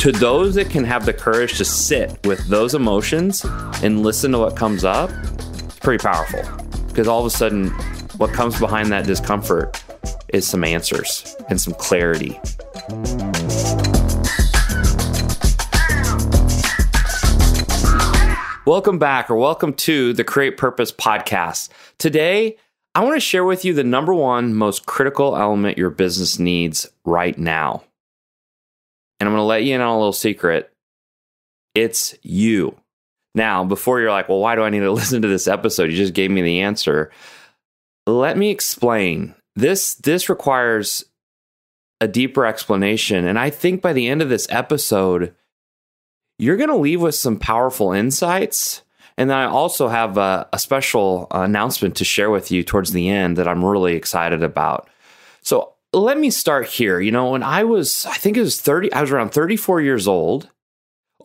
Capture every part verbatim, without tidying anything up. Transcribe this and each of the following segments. to those that can have the courage to sit with those emotions and listen to what comes up, it's pretty powerful, because all of a sudden what comes behind that discomfort is some answers and some clarity. Welcome back, or welcome to the Create Purpose Podcast. Today, I want to share with you the number one most critical element your business needs right now. And I'm going to let you in on a little secret. It's you. Now, before you're like, well, why do I need to listen to this episode? You just gave me the answer. Let me explain. This, this requires a deeper explanation. And I think by the end of this episode, you're going to leave with some powerful insights. And then I also have a, a special announcement to share with you towards the end that I'm really excited about. So let me start here. You know, when I was, I think it was thirty, I was around thirty-four years old,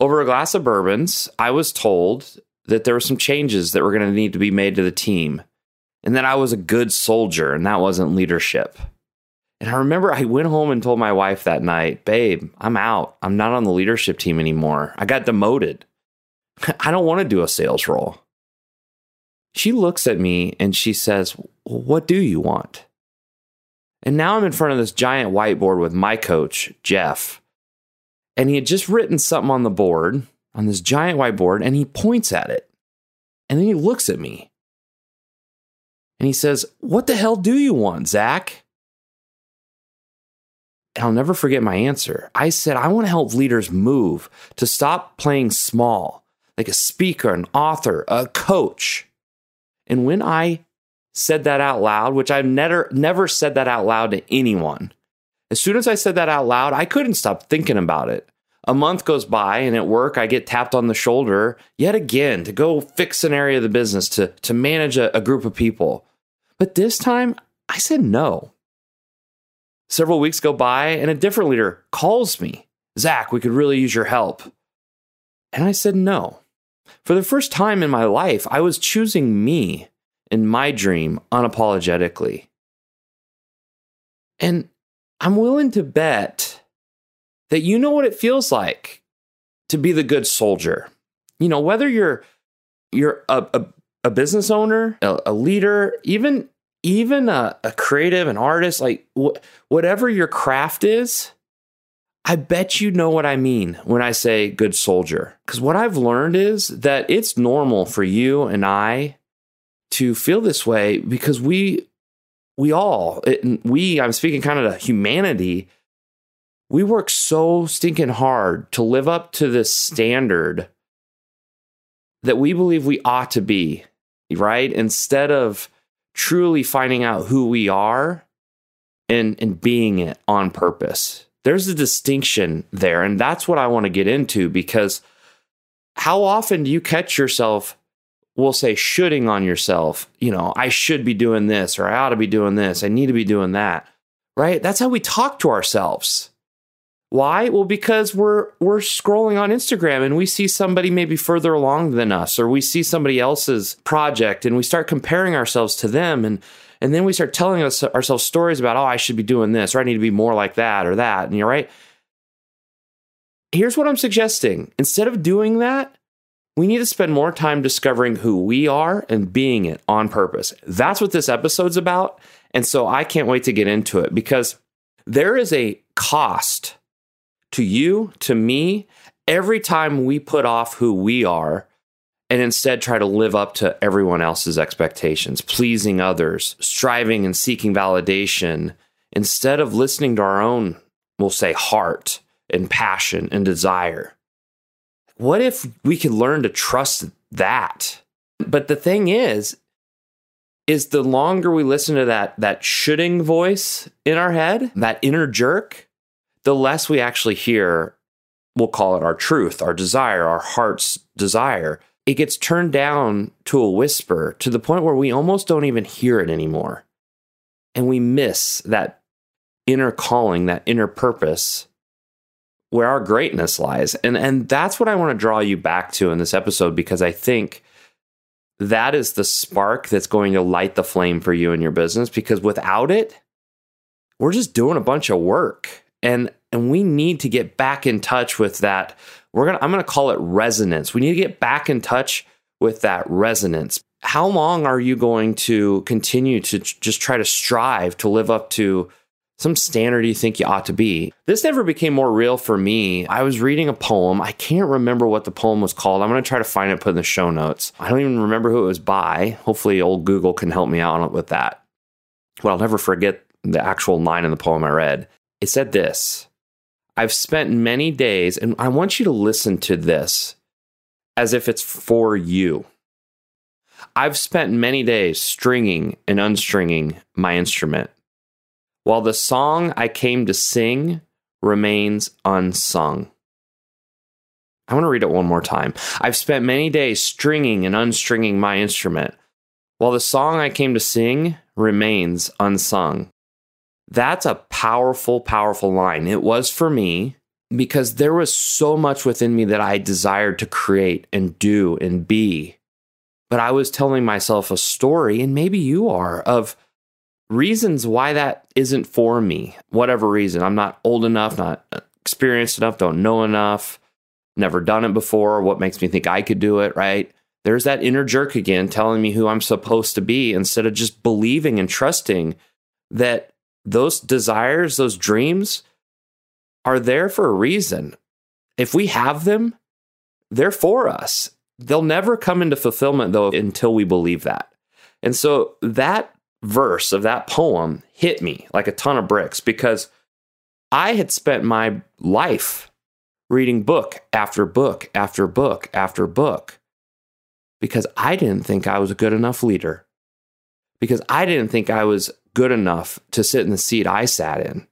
over a glass of bourbons, I was told that there were some changes that were going to need to be made to the team, and that I was a good soldier, and that wasn't leadership. And I remember I went home and told my wife that night, babe, I'm out. I'm not on the leadership team anymore. I got demoted. I don't want to do a sales role. She looks at me and she says, what do you want? And now I'm in front of this giant whiteboard with my coach, Jeff. And he had just written something on the board, on this giant whiteboard, and he points at it. And then he looks at me. And he says, what the hell do you want, Zach? And I'll never forget my answer. I said, I want to help leaders move to stop playing small, like a speaker, an author, a coach. And when I said that out loud, which I've never never said that out loud to anyone. As soon as I said that out loud, I couldn't stop thinking about it. A month goes by, and at work, I get tapped on the shoulder yet again to go fix an area of the business, to, to manage a, a group of people. But this time, I said no. Several weeks go by, and a different leader calls me. Zach, we could really use your help. And I said no. For the first time in my life, I was choosing me in my dream, unapologetically. And I'm willing to bet that you know what it feels like to be the good soldier. You know, whether you're you're a, a, a business owner, a, a leader, even even a, a creative, an artist, like wh- whatever your craft is, I bet you know what I mean when I say good soldier. Because what I've learned is that it's normal for you and I to feel this way, because we we all, it, we, I'm speaking kind of to humanity, we work so stinking hard to live up to this standard that we believe we ought to be, right? Instead of truly finding out who we are and, and being it on purpose. There's a distinction there, and that's what I want to get into, because how often do you catch yourself, we'll say, shoulding on yourself? You know, I should be doing this, or I ought to be doing this. I need to be doing that, right? That's how we talk to ourselves. Why? Well, because we're we're scrolling on Instagram and we see somebody maybe further along than us, or we see somebody else's project, and we start comparing ourselves to them. And, and then we start telling us, ourselves stories about, oh, I should be doing this, or I need to be more like that or that. And you're right. Here's what I'm suggesting. Instead of doing that, we need to spend more time discovering who we are and being it on purpose. That's what this episode's about. And so I can't wait to get into it, because there is a cost to you, to me, every time we put off who we are and instead try to live up to everyone else's expectations, pleasing others, striving and seeking validation, instead of listening to our own, we'll say, heart and passion and desire. What if we could learn to trust that? But the thing is, is the longer we listen to that, that shoulding voice in our head, that inner jerk, the less we actually hear, we'll call it our truth, our desire, our heart's desire. It gets turned down to a whisper, to the point where we almost don't even hear it anymore. And we miss that inner calling, that inner purpose, where our greatness lies. And and that's what I want to draw you back to in this episode, because I think that is the spark that's going to light the flame for you in your business, because without it, we're just doing a bunch of work. And And we need to get back in touch with that. We're gonna, I'm going to call it resonance. We need to get back in touch with that resonance. How long are you going to continue to just try to strive to live up to some standard you think you ought to be? This never became more real for me. I was reading a poem. I can't remember what the poem was called. I'm going to try to find it, put it in the show notes. I don't even remember who it was by. Hopefully old Google can help me out with that. But I'll never forget the actual line in the poem I read. It said this: I've spent many days, and I want you to listen to this as if it's for you. I've spent many days stringing and unstringing my instrument, while the song I came to sing remains unsung. I want to read it one more time. I've spent many days stringing and unstringing my instrument, while the song I came to sing remains unsung. That's a powerful, powerful line. It was for me, because there was so much within me that I desired to create and do and be. But I was telling myself a story, and maybe you are, of reasons why that isn't for me. Whatever reason. I'm not old enough, not experienced enough, don't know enough, never done it before. What makes me think I could do it, right? There's that inner jerk again telling me who I'm supposed to be, instead of just believing and trusting that those desires, those dreams are there for a reason. If we have them, they're for us. They'll never come into fulfillment, though, until we believe that. And so that verse of that poem hit me like a ton of bricks, because I had spent my life reading book after book after book after book because I didn't think I was a good enough leader, because I didn't think I was good enough to sit in the seat I sat in.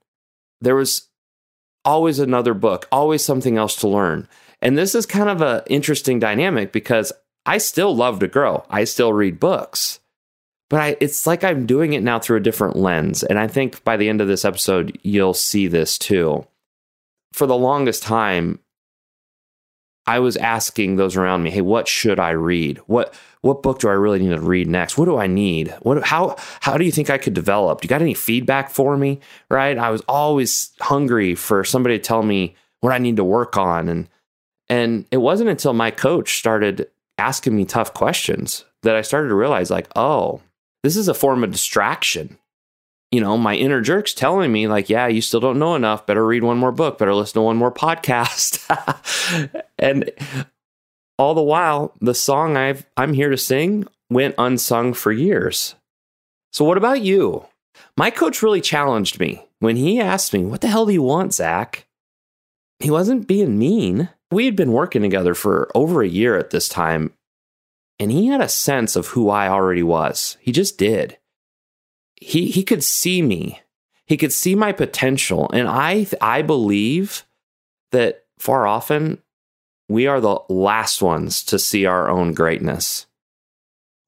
There was always another book, always something else to learn. And this is kind of an interesting dynamic, because I still love to grow. I still read books, but I, it's like I'm doing it now through a different lens. And I think by the end of this episode, you'll see this too. For the longest time, I was asking those around me, hey, what should I read? What what book do I really need to read next? What do I need? What how how do you think I could develop? You got any feedback for me? Right? I was always hungry for somebody to tell me what I need to work on. And and it wasn't until my coach started asking me tough questions that I started to realize, like, oh, this is a form of distraction. You know, my inner jerk's telling me, like, yeah, you still don't know enough. Better read one more book. Better listen to one more podcast. And all the while, the song I've, I'm here to sing went unsung for years. So what about you? My coach really challenged me when he asked me, what the hell do you want, Zach? He wasn't being mean. We had been working together for over a year at this time, and he had a sense of who I already was. He just did. He he could see me. He could see my potential. And I I believe that far often we are the last ones to see our own greatness.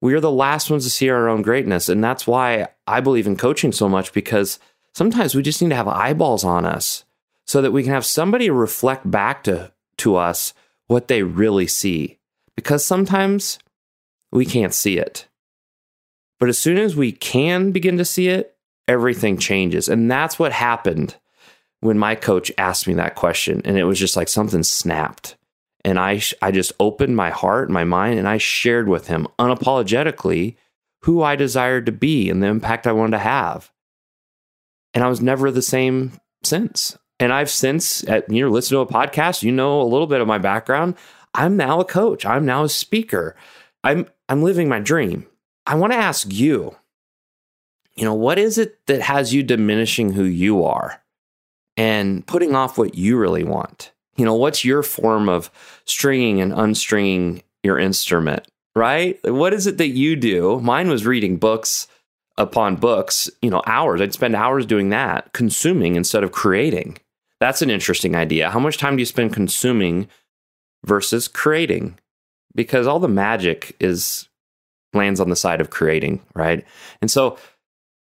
We are the last ones to see our own greatness. And that's why I believe in coaching so much, because sometimes we just need to have eyeballs on us so that we can have somebody reflect back to, to us what they really see. Because sometimes we can't see it. But as soon as we can begin to see it, everything changes. And that's what happened when my coach asked me that question. And it was just like something snapped. And I I just opened my heart, my mind, and I shared with him unapologetically who I desired to be and the impact I wanted to have. And I was never the same since. And I've since, at, you know, listened to a podcast, you know a little bit of my background. I'm now a coach. I'm now a speaker. I'm I'm living my dream. I want to ask you, you know, what is it that has you diminishing who you are and putting off what you really want? You know, what's your form of stringing and unstringing your instrument, right? What is it that you do? Mine was reading books upon books, you know, hours. I'd spend hours doing that, consuming instead of creating. That's an interesting idea. How much time do you spend consuming versus creating? Because all the magic is... lands on the side of creating, right? And so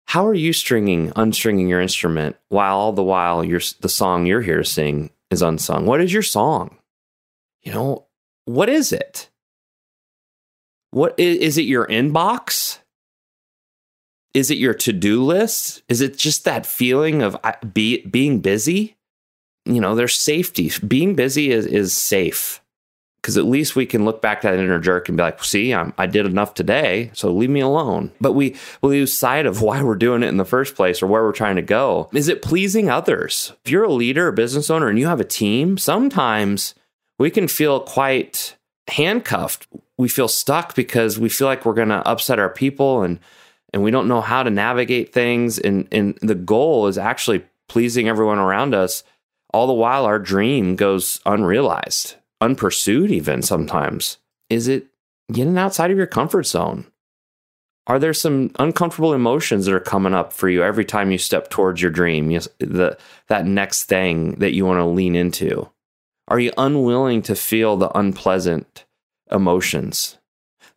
how are you stringing, unstringing your instrument while all the while your the song you're here to sing is unsung? What is your song? You know, what is it? What is, is it your inbox? Is it your to-do list? Is it just that feeling of be, being busy? you know, there's safety. Being busy is, is safe, because at least we can look back to that inner jerk and be like, see, I'm, I did enough today, so leave me alone. But we, we lose sight of why we're doing it in the first place, or where we're trying to go. Is it pleasing others? If you're a leader or business owner and you have a team, sometimes we can feel quite handcuffed. We feel stuck because we feel like we're going to upset our people, and and we don't know how to navigate things. And, and the goal is actually pleasing everyone around us. All the while, our dream goes unrealized, unpursued even sometimes. Is it getting outside of your comfort zone? Are there some uncomfortable emotions that are coming up for you every time you step towards your dream, the, that next thing that you want to lean into? Are you unwilling to feel the unpleasant emotions?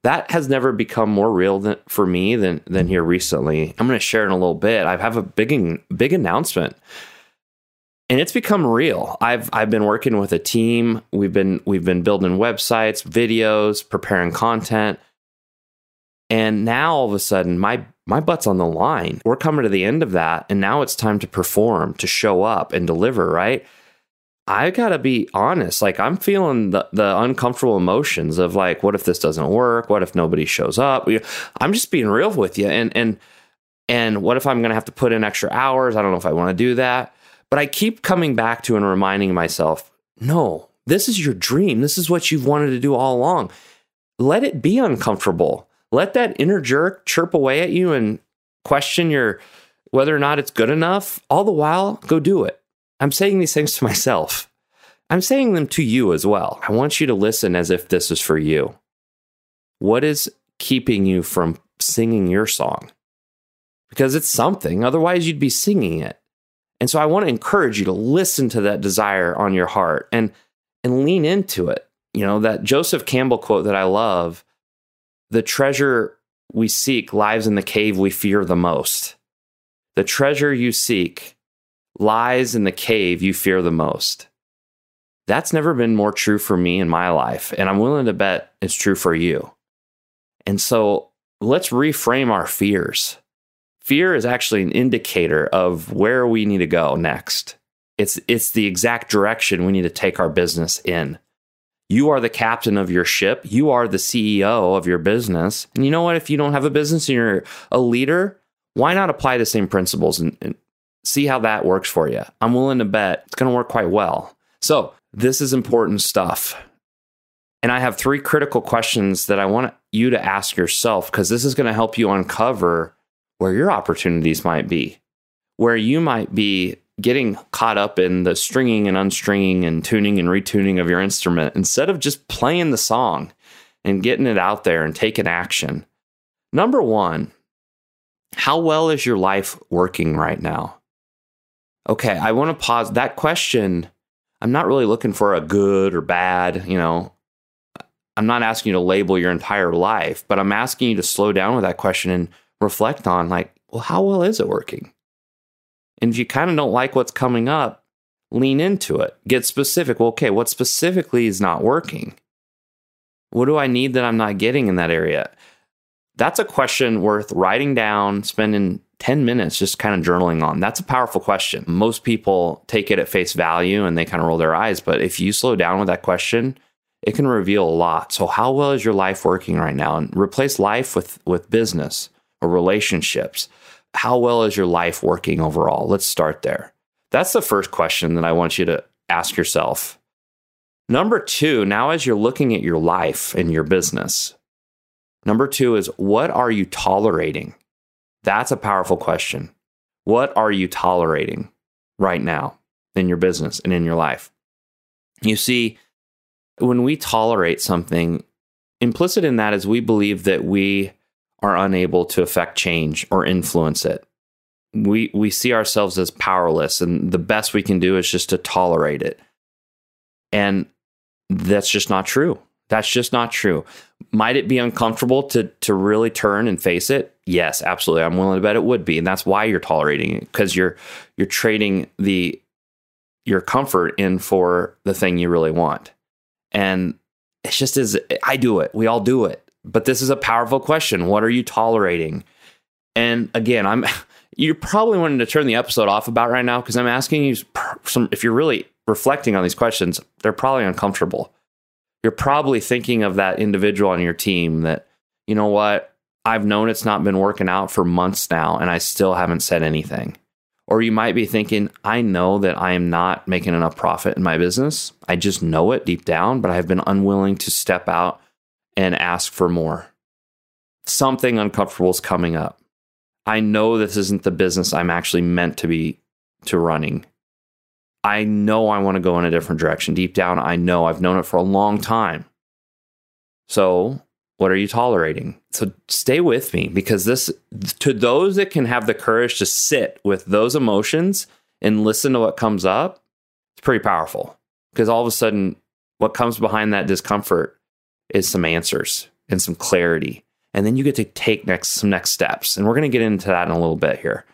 That has never become more real than, for me than, than here recently. I'm going to share in a little bit. I have a big, big announcement, and it's become real. I've I've been working with a team. We've been we've been building websites, videos, preparing content, and now all of a sudden, my my butt's on the line. We're coming to the end of that, and now it's time to perform, to show up, and deliver. Right? I gotta be honest, like I'm feeling the, the uncomfortable emotions of like, what if this doesn't work? What if nobody shows up? I'm just being real with you. And and and what if I'm gonna have to put in extra hours? I don't know if I wanna do that. But I keep coming back to and reminding myself, no, this is your dream. This is what you've wanted to do all along. Let it be uncomfortable. Let that inner jerk chirp away at you and question your whether or not it's good enough. All the while, go do it. I'm saying these things to myself. I'm saying them to you as well. I want you to listen as if this is for you. What is keeping you from singing your song? Because it's something, otherwise you'd be singing it. And so I want to encourage you to listen to that desire on your heart and, and lean into it. You know, that Joseph Campbell quote that I love, the treasure we seek lies in the cave we fear the most. The treasure you seek lies in the cave you fear the most. That's never been more true for me in my life, and I'm willing to bet it's true for you. And so let's reframe our fears. Fear is actually an indicator of where we need to go next. It's it's the exact direction we need to take our business in. You are the captain of your ship. You are the C E O of your business. And you know what? If you don't have a business and you're a leader, why not apply the same principles and, and see how that works for you? I'm willing to bet it's going to work quite well. So this is important stuff. And I have three critical questions that I want you to ask yourself, because this is going to help you uncover where your opportunities might be, where you might be getting caught up in the stringing and unstringing and tuning and retuning of your instrument instead of just playing the song and getting it out there and taking action. Number one, how well is your life working right now? Okay, I want to pause that question. I'm not really looking for a good or bad, you know. I'm not asking you to label your entire life, but I'm asking you to slow down with that question and reflect on like, well, how well is it working? And if you kind of don't like what's coming up, lean into it. Get specific. Well, okay, what specifically is not working? What do I need that I'm not getting in that area? That's a question worth writing down, spending ten minutes just kind of journaling on. That's a powerful question. Most people take it at face value and they kind of roll their eyes. But if you slow down with that question, it can reveal a lot. So how well is your life working right now? And replace life with, with business or relationships. How well is your life working overall? Let's start there. That's the first question that I want you to ask yourself. Number two, now as you're looking at your life and your business, number two is, what are you tolerating? That's a powerful question. What are you tolerating right now in your business and in your life? You see, when we tolerate something, implicit in that is we believe that we are unable to affect change or influence it. We we see ourselves as powerless, and the best we can do is just to tolerate it. And that's just not true. That's just not true. Might it be uncomfortable to to really turn and face it? Yes, absolutely. I'm willing to bet it would be. And that's why you're tolerating it, because you're you're trading the your comfort in for the thing you really want. And it's just as I do it. We all do it. But this is a powerful question. What are you tolerating? And again, I'm you're probably wanting to turn the episode off about right now, because I'm asking you some, if you're really reflecting on these questions, they're probably uncomfortable. You're probably thinking of that individual on your team that, you know what, I've known it's not been working out for months now, and I still haven't said anything. Or you might be thinking, I know that I am not making enough profit in my business. I just know it deep down, but I've been unwilling to step out and ask for more. Something uncomfortable is coming up. I know this isn't the business I'm actually meant to be to running. I know I want to go in a different direction. Deep down, I know I've known it for a long time. So what are you tolerating? So stay with me, because this, to those that can have the courage to sit with those emotions and listen to what comes up, it's pretty powerful, because all of a sudden what comes behind that discomfort is some answers and some clarity. And then you get to take next some next steps. And we're going to get into that in a little bit here.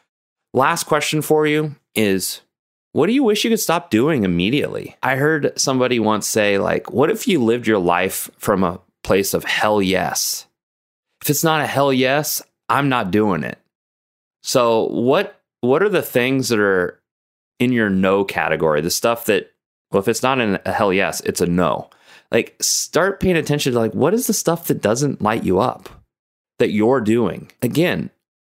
Last question for you is, what do you wish you could stop doing immediately? I heard somebody once say, like, what if you lived your life from a place of hell yes? If it's not a hell yes, I'm not doing it. So what what are the things that are in your no category? The stuff that, well, if it's not in a hell yes, it's a no. Like, start paying attention to, like, what is the stuff that doesn't light you up that you're doing? Again,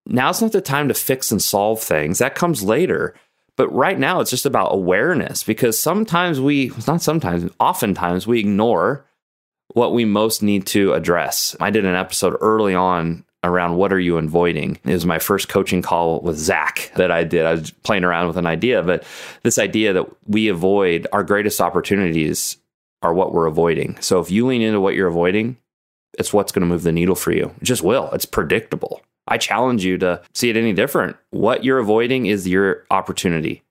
now's not the time to fix and solve things. That comes later. But right now, it's just about awareness, because sometimes we, not sometimes, oftentimes we ignore what we most need to address. I did an episode early on around what are you avoiding. It was my first coaching call with Zach that I did. I was playing around with an idea, but this idea that we avoid, our greatest opportunities are what we're avoiding. So if you lean into what you're avoiding, it's what's going to move the needle for you. It just will. It's predictable. I challenge you to see it any different. What you're avoiding is your opportunity.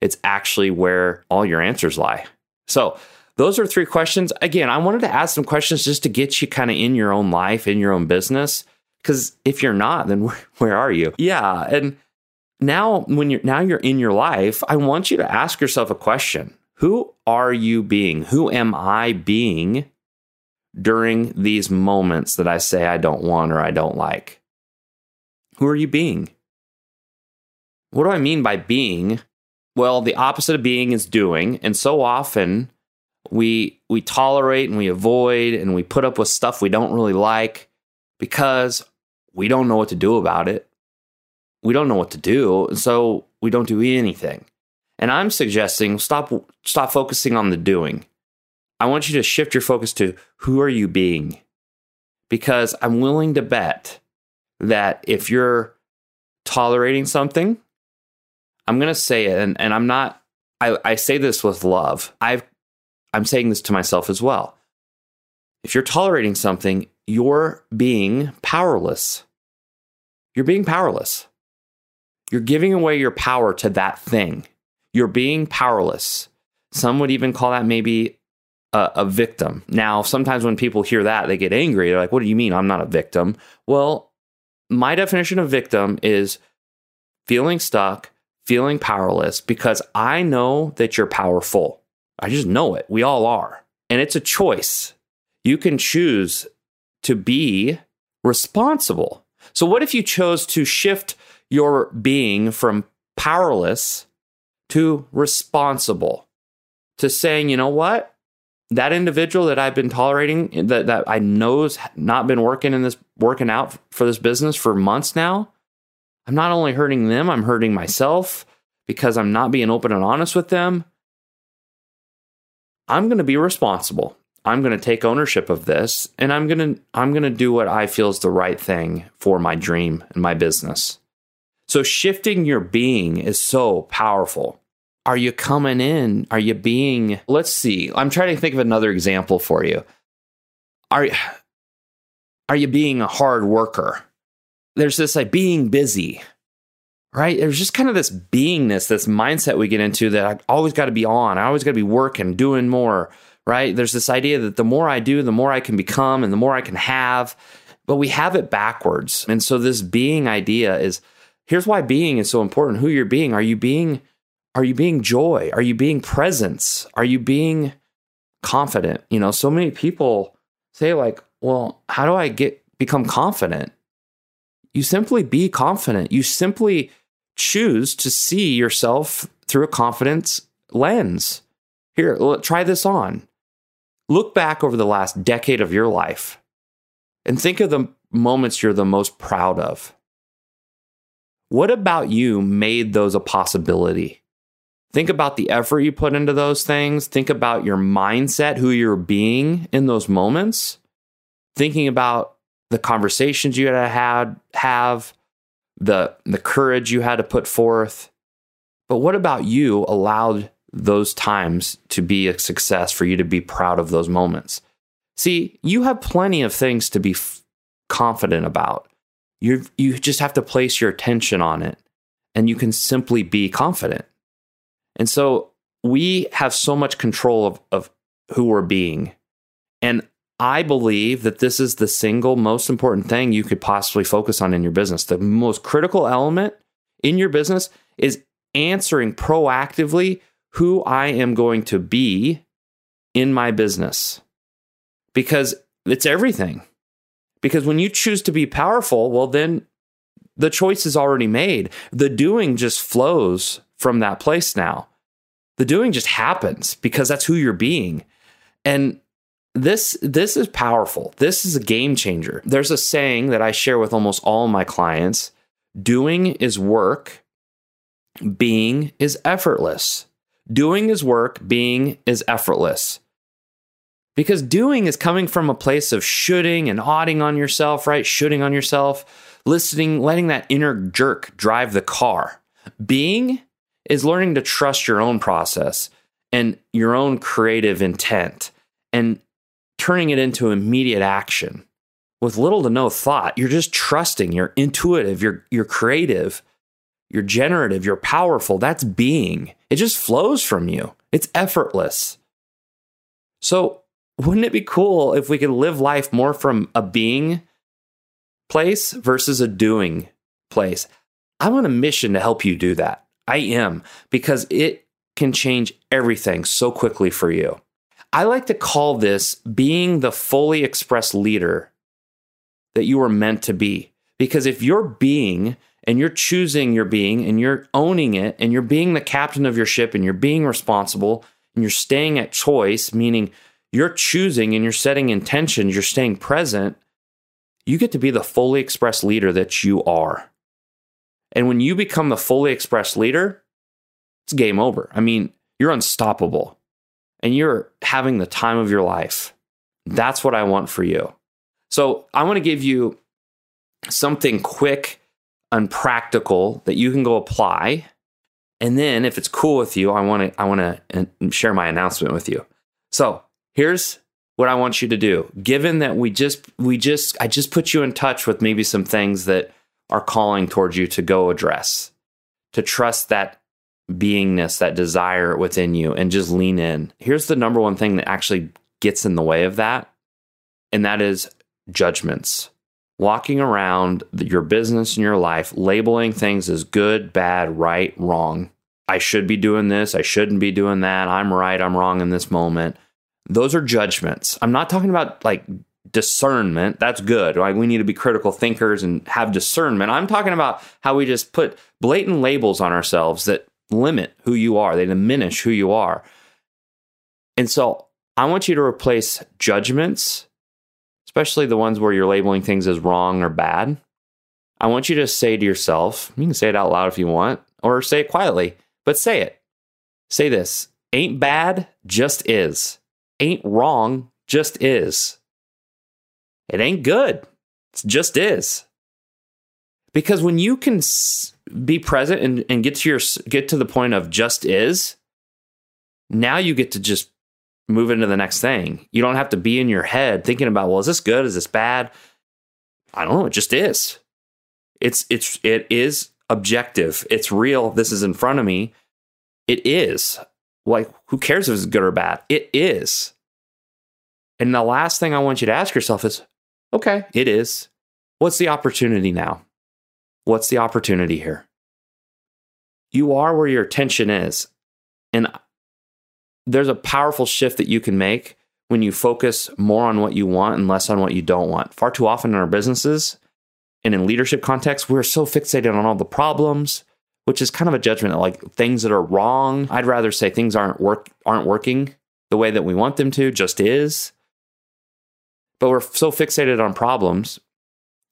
It's actually where all your answers lie. So those are three questions. Again, I wanted to ask some questions just to get you kind of in your own life, in your own business. Because if you're not, then where are you? Yeah. And now when you're now you're in your life, I want you to ask yourself a question. Who are you being? Who am I being during these moments that I say I don't want or I don't like? Who are you being? What do I mean by being? Well, the opposite of being is doing. And so often we we tolerate and we avoid and we put up with stuff we don't really like because we don't know what to do about it. We don't know what to do. And so we don't do anything. And I'm suggesting stop stop focusing on the doing. I want you to shift your focus to who are you being? Because I'm willing to bet that if you're tolerating something, I'm going to say it, and, and I'm not, I, I say this with love. I've, I'm saying this to myself as well. If you're tolerating something, you're being powerless. You're being powerless. You're giving away your power to that thing. You're being powerless. Some would even call that maybe a, a victim. Now, sometimes when people hear that, they get angry. They're like, what do you mean I'm not a victim? Well, my definition of victim is feeling stuck, feeling powerless, because I know that you're powerful. I just know it. We all are. And it's a choice. You can choose to be responsible. So what if you chose to shift your being from powerless to responsible, to saying, you know what? That individual that I've been tolerating, that, that I know has not been working in this, working out for this business for months now, I'm not only hurting them, I'm hurting myself because I'm not being open and honest with them. I'm going to be responsible. I'm going to take ownership of this, and I'm going to I'm going to do what I feel is the right thing for my dream and my business. So shifting your being is so powerful. Are you coming in? Are you being, let's see, I'm trying to think of another example for you. Are, are you being a hard worker? There's this like being busy, right? There's just kind of this beingness, this mindset we get into that I always got to be on. I always got to be working, doing more, right? There's this idea that the more I do, the more I can become and the more I can have, but we have it backwards. And so this being idea is, here's why being is so important. Who you're being, are you being Are you being joy? Are you being presence? Are you being confident? You know, so many people say like, well, how do I get become confident? You simply be confident. You simply choose to see yourself through a confidence lens. Here, try this on. Look back over the last decade of your life and think of the moments you're the most proud of. What about you made those a possibility? Think about the effort you put into those things. Think about your mindset, who you're being in those moments. Thinking about the conversations you had have, the, the courage you had to put forth. But what about you allowed those times to be a success for you to be proud of those moments? See, you have plenty of things to be f- confident about. You you just have to place your attention on it, and you can simply be confident. And so we have so much control of, of who we're being. And I believe that this is the single most important thing you could possibly focus on in your business. The most critical element in your business is answering proactively who I am going to be in my business, because it's everything. Because when you choose to be powerful, well, then the choice is already made. The doing just flows from that place now. The doing just happens because that's who you're being. And this this is powerful. This is a game changer. There's a saying that I share with almost all my clients. Doing is work. Being is effortless. Doing is work. Being is effortless. Because doing is coming from a place of shoulding and oughting on yourself, right? Shoulding on yourself, listening, letting that inner jerk drive the car. Being is learning to trust your own process and your own creative intent and turning it into immediate action with little to no thought. You're just trusting, you're intuitive, you're, you're creative, you're generative, you're powerful. That's being. It just flows from you. It's effortless. So, wouldn't it be cool if we could live life more from a being place versus a doing place? I'm on a mission to help you do that. I am, because it can change everything so quickly for you. I like to call this being the fully expressed leader that you were meant to be. Because if you're being and you're choosing your being and you're owning it and you're being the captain of your ship and you're being responsible and you're staying at choice, meaning you're choosing and you're setting intentions, you're staying present, you get to be the fully expressed leader that you are. And when you become the fully expressed leader, it's game over. I mean, you're unstoppable and you're having the time of your life. That's what I want for you. So I want to give you something quick and practical that you can go apply. And then if it's cool with you, I want to I want to share my announcement with you. So here's what I want you to do. Given that we just, we just, I just put you in touch with maybe some things that are calling towards you to go address, to trust that beingness, that desire within you, and just lean in. Here's the number one thing that actually gets in the way of that, and that is judgments. Walking around your business and your life, labeling things as good, bad, right, wrong. I should be doing this. I shouldn't be doing that. I'm right. I'm wrong in this moment. Those are judgments. I'm not talking about like discernment. That's good. Like, we need to be critical thinkers and have discernment. I'm talking about how we just put blatant labels on ourselves that limit who you are. They diminish who you are. And so I want you to replace judgments, especially the ones where you're labeling things as wrong or bad. I want you to say to yourself, you can say it out loud if you want, or say it quietly, but say it. Say this, ain't bad, just is. Ain't wrong, just is. It ain't good, it just is. Because when you can be present and, and get to your get to the point of just is, now you get to just move into the next thing. You don't have to be in your head thinking about, well, is this good? Is this bad? I don't know. It just is. It's it's it is objective. It's real. This is in front of me. It is. Like, who cares if it's good or bad? It is. And the last thing I want you to ask yourself is, okay, it is. What's the opportunity now? What's the opportunity here? You are where your attention is. And there's a powerful shift that you can make when you focus more on what you want and less on what you don't want. Far too often in our businesses and in leadership contexts, we're so fixated on all the problems. which is kind of a judgment of like things that are wrong. I'd rather say things aren't work aren't working the way that we want them to, just is. But we're so fixated on problems,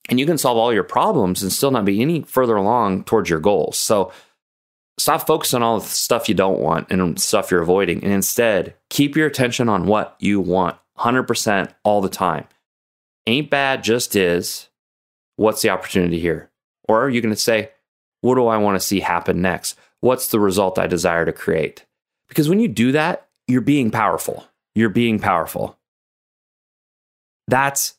and you can solve all your problems and still not be any further along towards your goals. So stop focusing on all the stuff you don't want and stuff you're avoiding, and instead keep your attention on what you want one hundred percent all the time. Ain't bad, just is. What's the opportunity here? Or you can say, what do I want to see happen next? What's the result I desire to create? Because when you do that, you're being powerful. You're being powerful. That's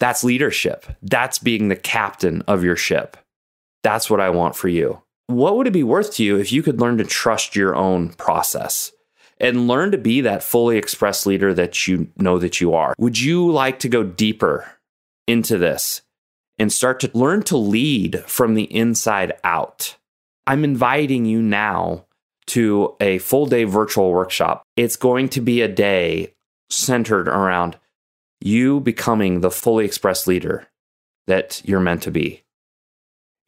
that's leadership. That's being the captain of your ship. That's what I want for you. What would it be worth to you if you could learn to trust your own process and learn to be that fully expressed leader that you know that you are? Would you like to go deeper into this and start to learn to lead from the inside out? I'm inviting you now to a full day virtual workshop. It's going to be a day centered around you becoming the fully expressed leader that you're meant to be.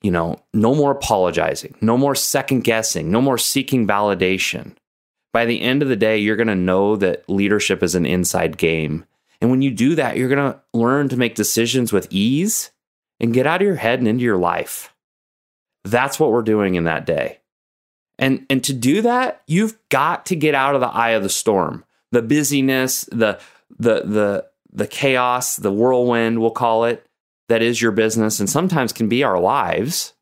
You know, no more apologizing, no more second guessing, no more seeking validation. By the end of the day, you're going to know that leadership is an inside game. And when you do that, you're going to learn to make decisions with ease and get out of your head and into your life. That's what we're doing in that day. And, and to do that, you've got to get out of the eye of the storm, the busyness, the, the, the, the chaos, the whirlwind, we'll call it, that is your business and sometimes can be our lives.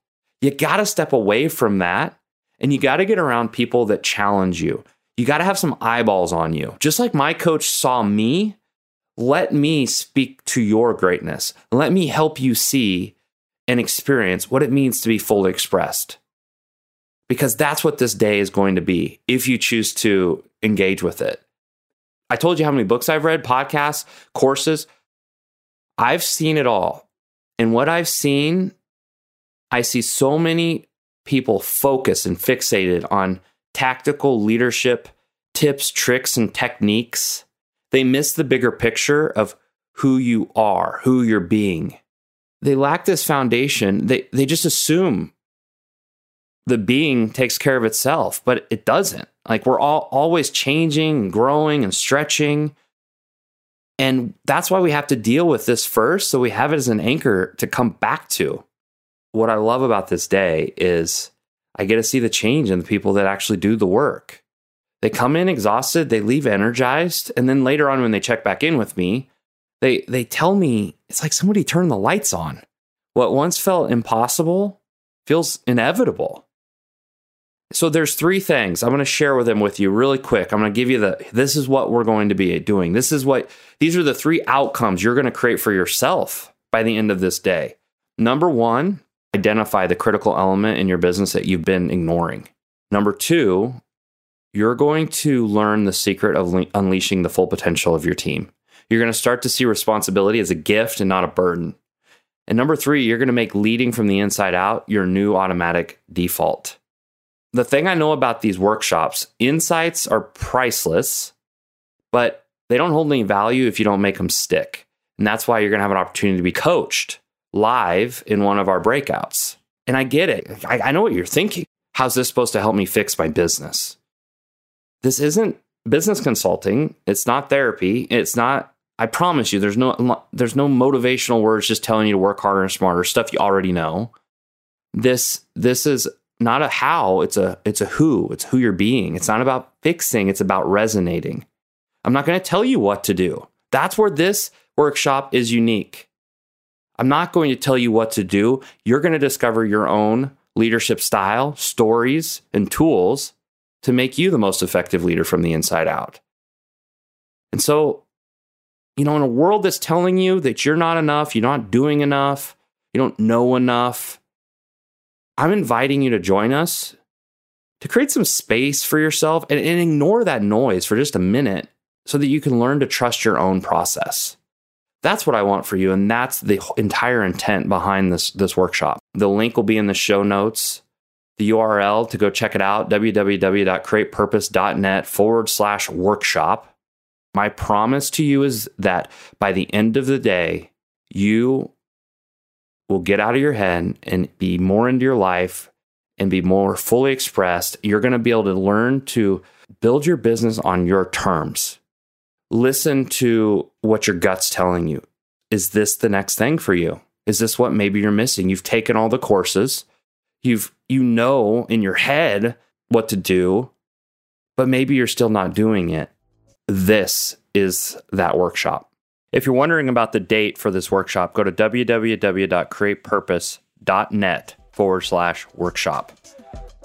You got to step away from that, and you got to get around people that challenge you. You got to have some eyeballs on you. Just like my coach saw me, let me speak to your greatness. Let me help you see and experience what it means to be fully expressed. Because that's what this day is going to be if you choose to engage with it. I told you how many books I've read, podcasts, courses. I've seen it all. And what I've seen, I see so many people focused and fixated on tactical leadership tips, tricks, and techniques. They miss the bigger picture of who you are, who you're being. They lack this foundation. They, they just assume the being takes care of itself, but it doesn't. Like, we're all always changing and growing and stretching. And that's why we have to deal with this first, so we have it as an anchor to come back to. What I love about this day is I get to see the change in the people that actually do the work. They come in exhausted, they leave energized, and then later on when they check back in with me, they they tell me, it's like somebody turned the lights on. What once felt impossible feels inevitable. So there's three things I'm going to share with them with you really quick. I'm going to give you the, this is what we're going to be doing. This is what, these are the three outcomes you're going to create for yourself by the end of this day. Number one, identify the critical element in your business that you've been ignoring. Number two, you're going to learn the secret of le- unleashing the full potential of your team. You're going to start to see responsibility as a gift and not a burden. And number three, you're going to make leading from the inside out your new automatic default. The thing I know about these workshops, insights are priceless, but they don't hold any value if you don't make them stick. And that's why you're going to have an opportunity to be coached live in one of our breakouts. And I get it. I, I know what you're thinking. How's this supposed to help me fix my business? This isn't business consulting. It's not therapy. It's not, I promise you, there's no, there's no motivational words just telling you to work harder and smarter, stuff you already know. This, this is not a how, it's a it's a who. It's who you're being. It's not about fixing, it's about resonating. I'm not going to tell you what to do. That's where this workshop is unique. I'm not going to tell you what to do. You're going to discover your own leadership style, stories, and tools to make you the most effective leader from the inside out. And so, you know, in a world that's telling you that you're not enough, you're not doing enough, you don't know enough, I'm inviting you to join us to create some space for yourself and, and ignore that noise for just a minute so that you can learn to trust your own process. That's what I want for you, and that's the entire intent behind this, this workshop. The link will be in the show notes. The U R L to go check it out, www.createpurpose.net forward slash workshop. My promise to you is that by the end of the day, you will get out of your head and be more into your life and be more fully expressed. You're going to be able to learn to build your business on your terms. Listen to what your gut's telling you. Is this the next thing for you? Is this what maybe you're missing? You've taken all the courses. You've you know in your head what to do, but maybe you're still not doing it. This is that workshop. If you're wondering about the date for this workshop, go to www.createpurpose.net forward slash workshop.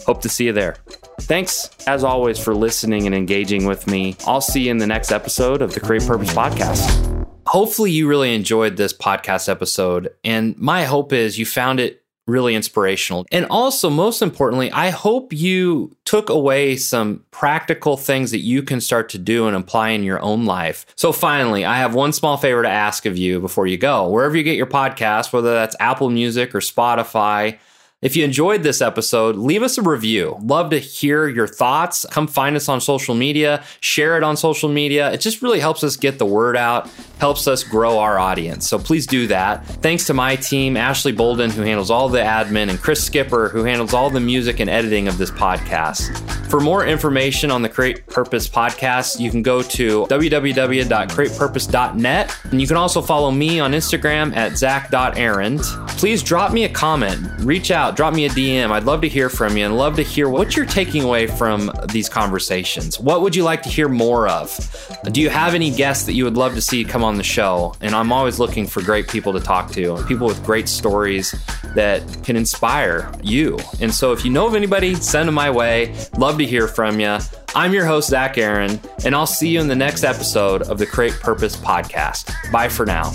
Hope to see you there. Thanks, as always, for listening and engaging with me. I'll see you in the next episode of the Create Purpose Podcast. Hopefully you really enjoyed this podcast episode, and my hope is you found it really inspirational. And also, most importantly, I hope you took away some practical things that you can start to do and apply in your own life. So finally, I have one small favor to ask of you before you go. Wherever you get your podcast, whether that's Apple Music or Spotify, if you enjoyed this episode, leave us a review. Love to hear your thoughts. Come find us on social media, share it on social media. It just really helps us get the word out, helps us grow our audience. So please do that. Thanks to my team, Ashley Bolden, who handles all the admin, and Chris Skipper, who handles all the music and editing of this podcast. For more information on the Create Purpose Podcast, you can go to www dot create purpose dot net. And you can also follow me on Instagram at zach dot arendt. Please drop me a comment, reach out. Drop me a D M. I'd love to hear from you and love to hear what you're taking away from these conversations. What would you like to hear more of? Do you have any guests that you would love to see come on the show? And I'm always looking for great people to talk to, people with great stories that can inspire you. And so if you know of anybody, send them my way. Love to hear from you. I'm your host, Zach Aaron, and I'll see you in the next episode of the Create Purpose Podcast. Bye for now.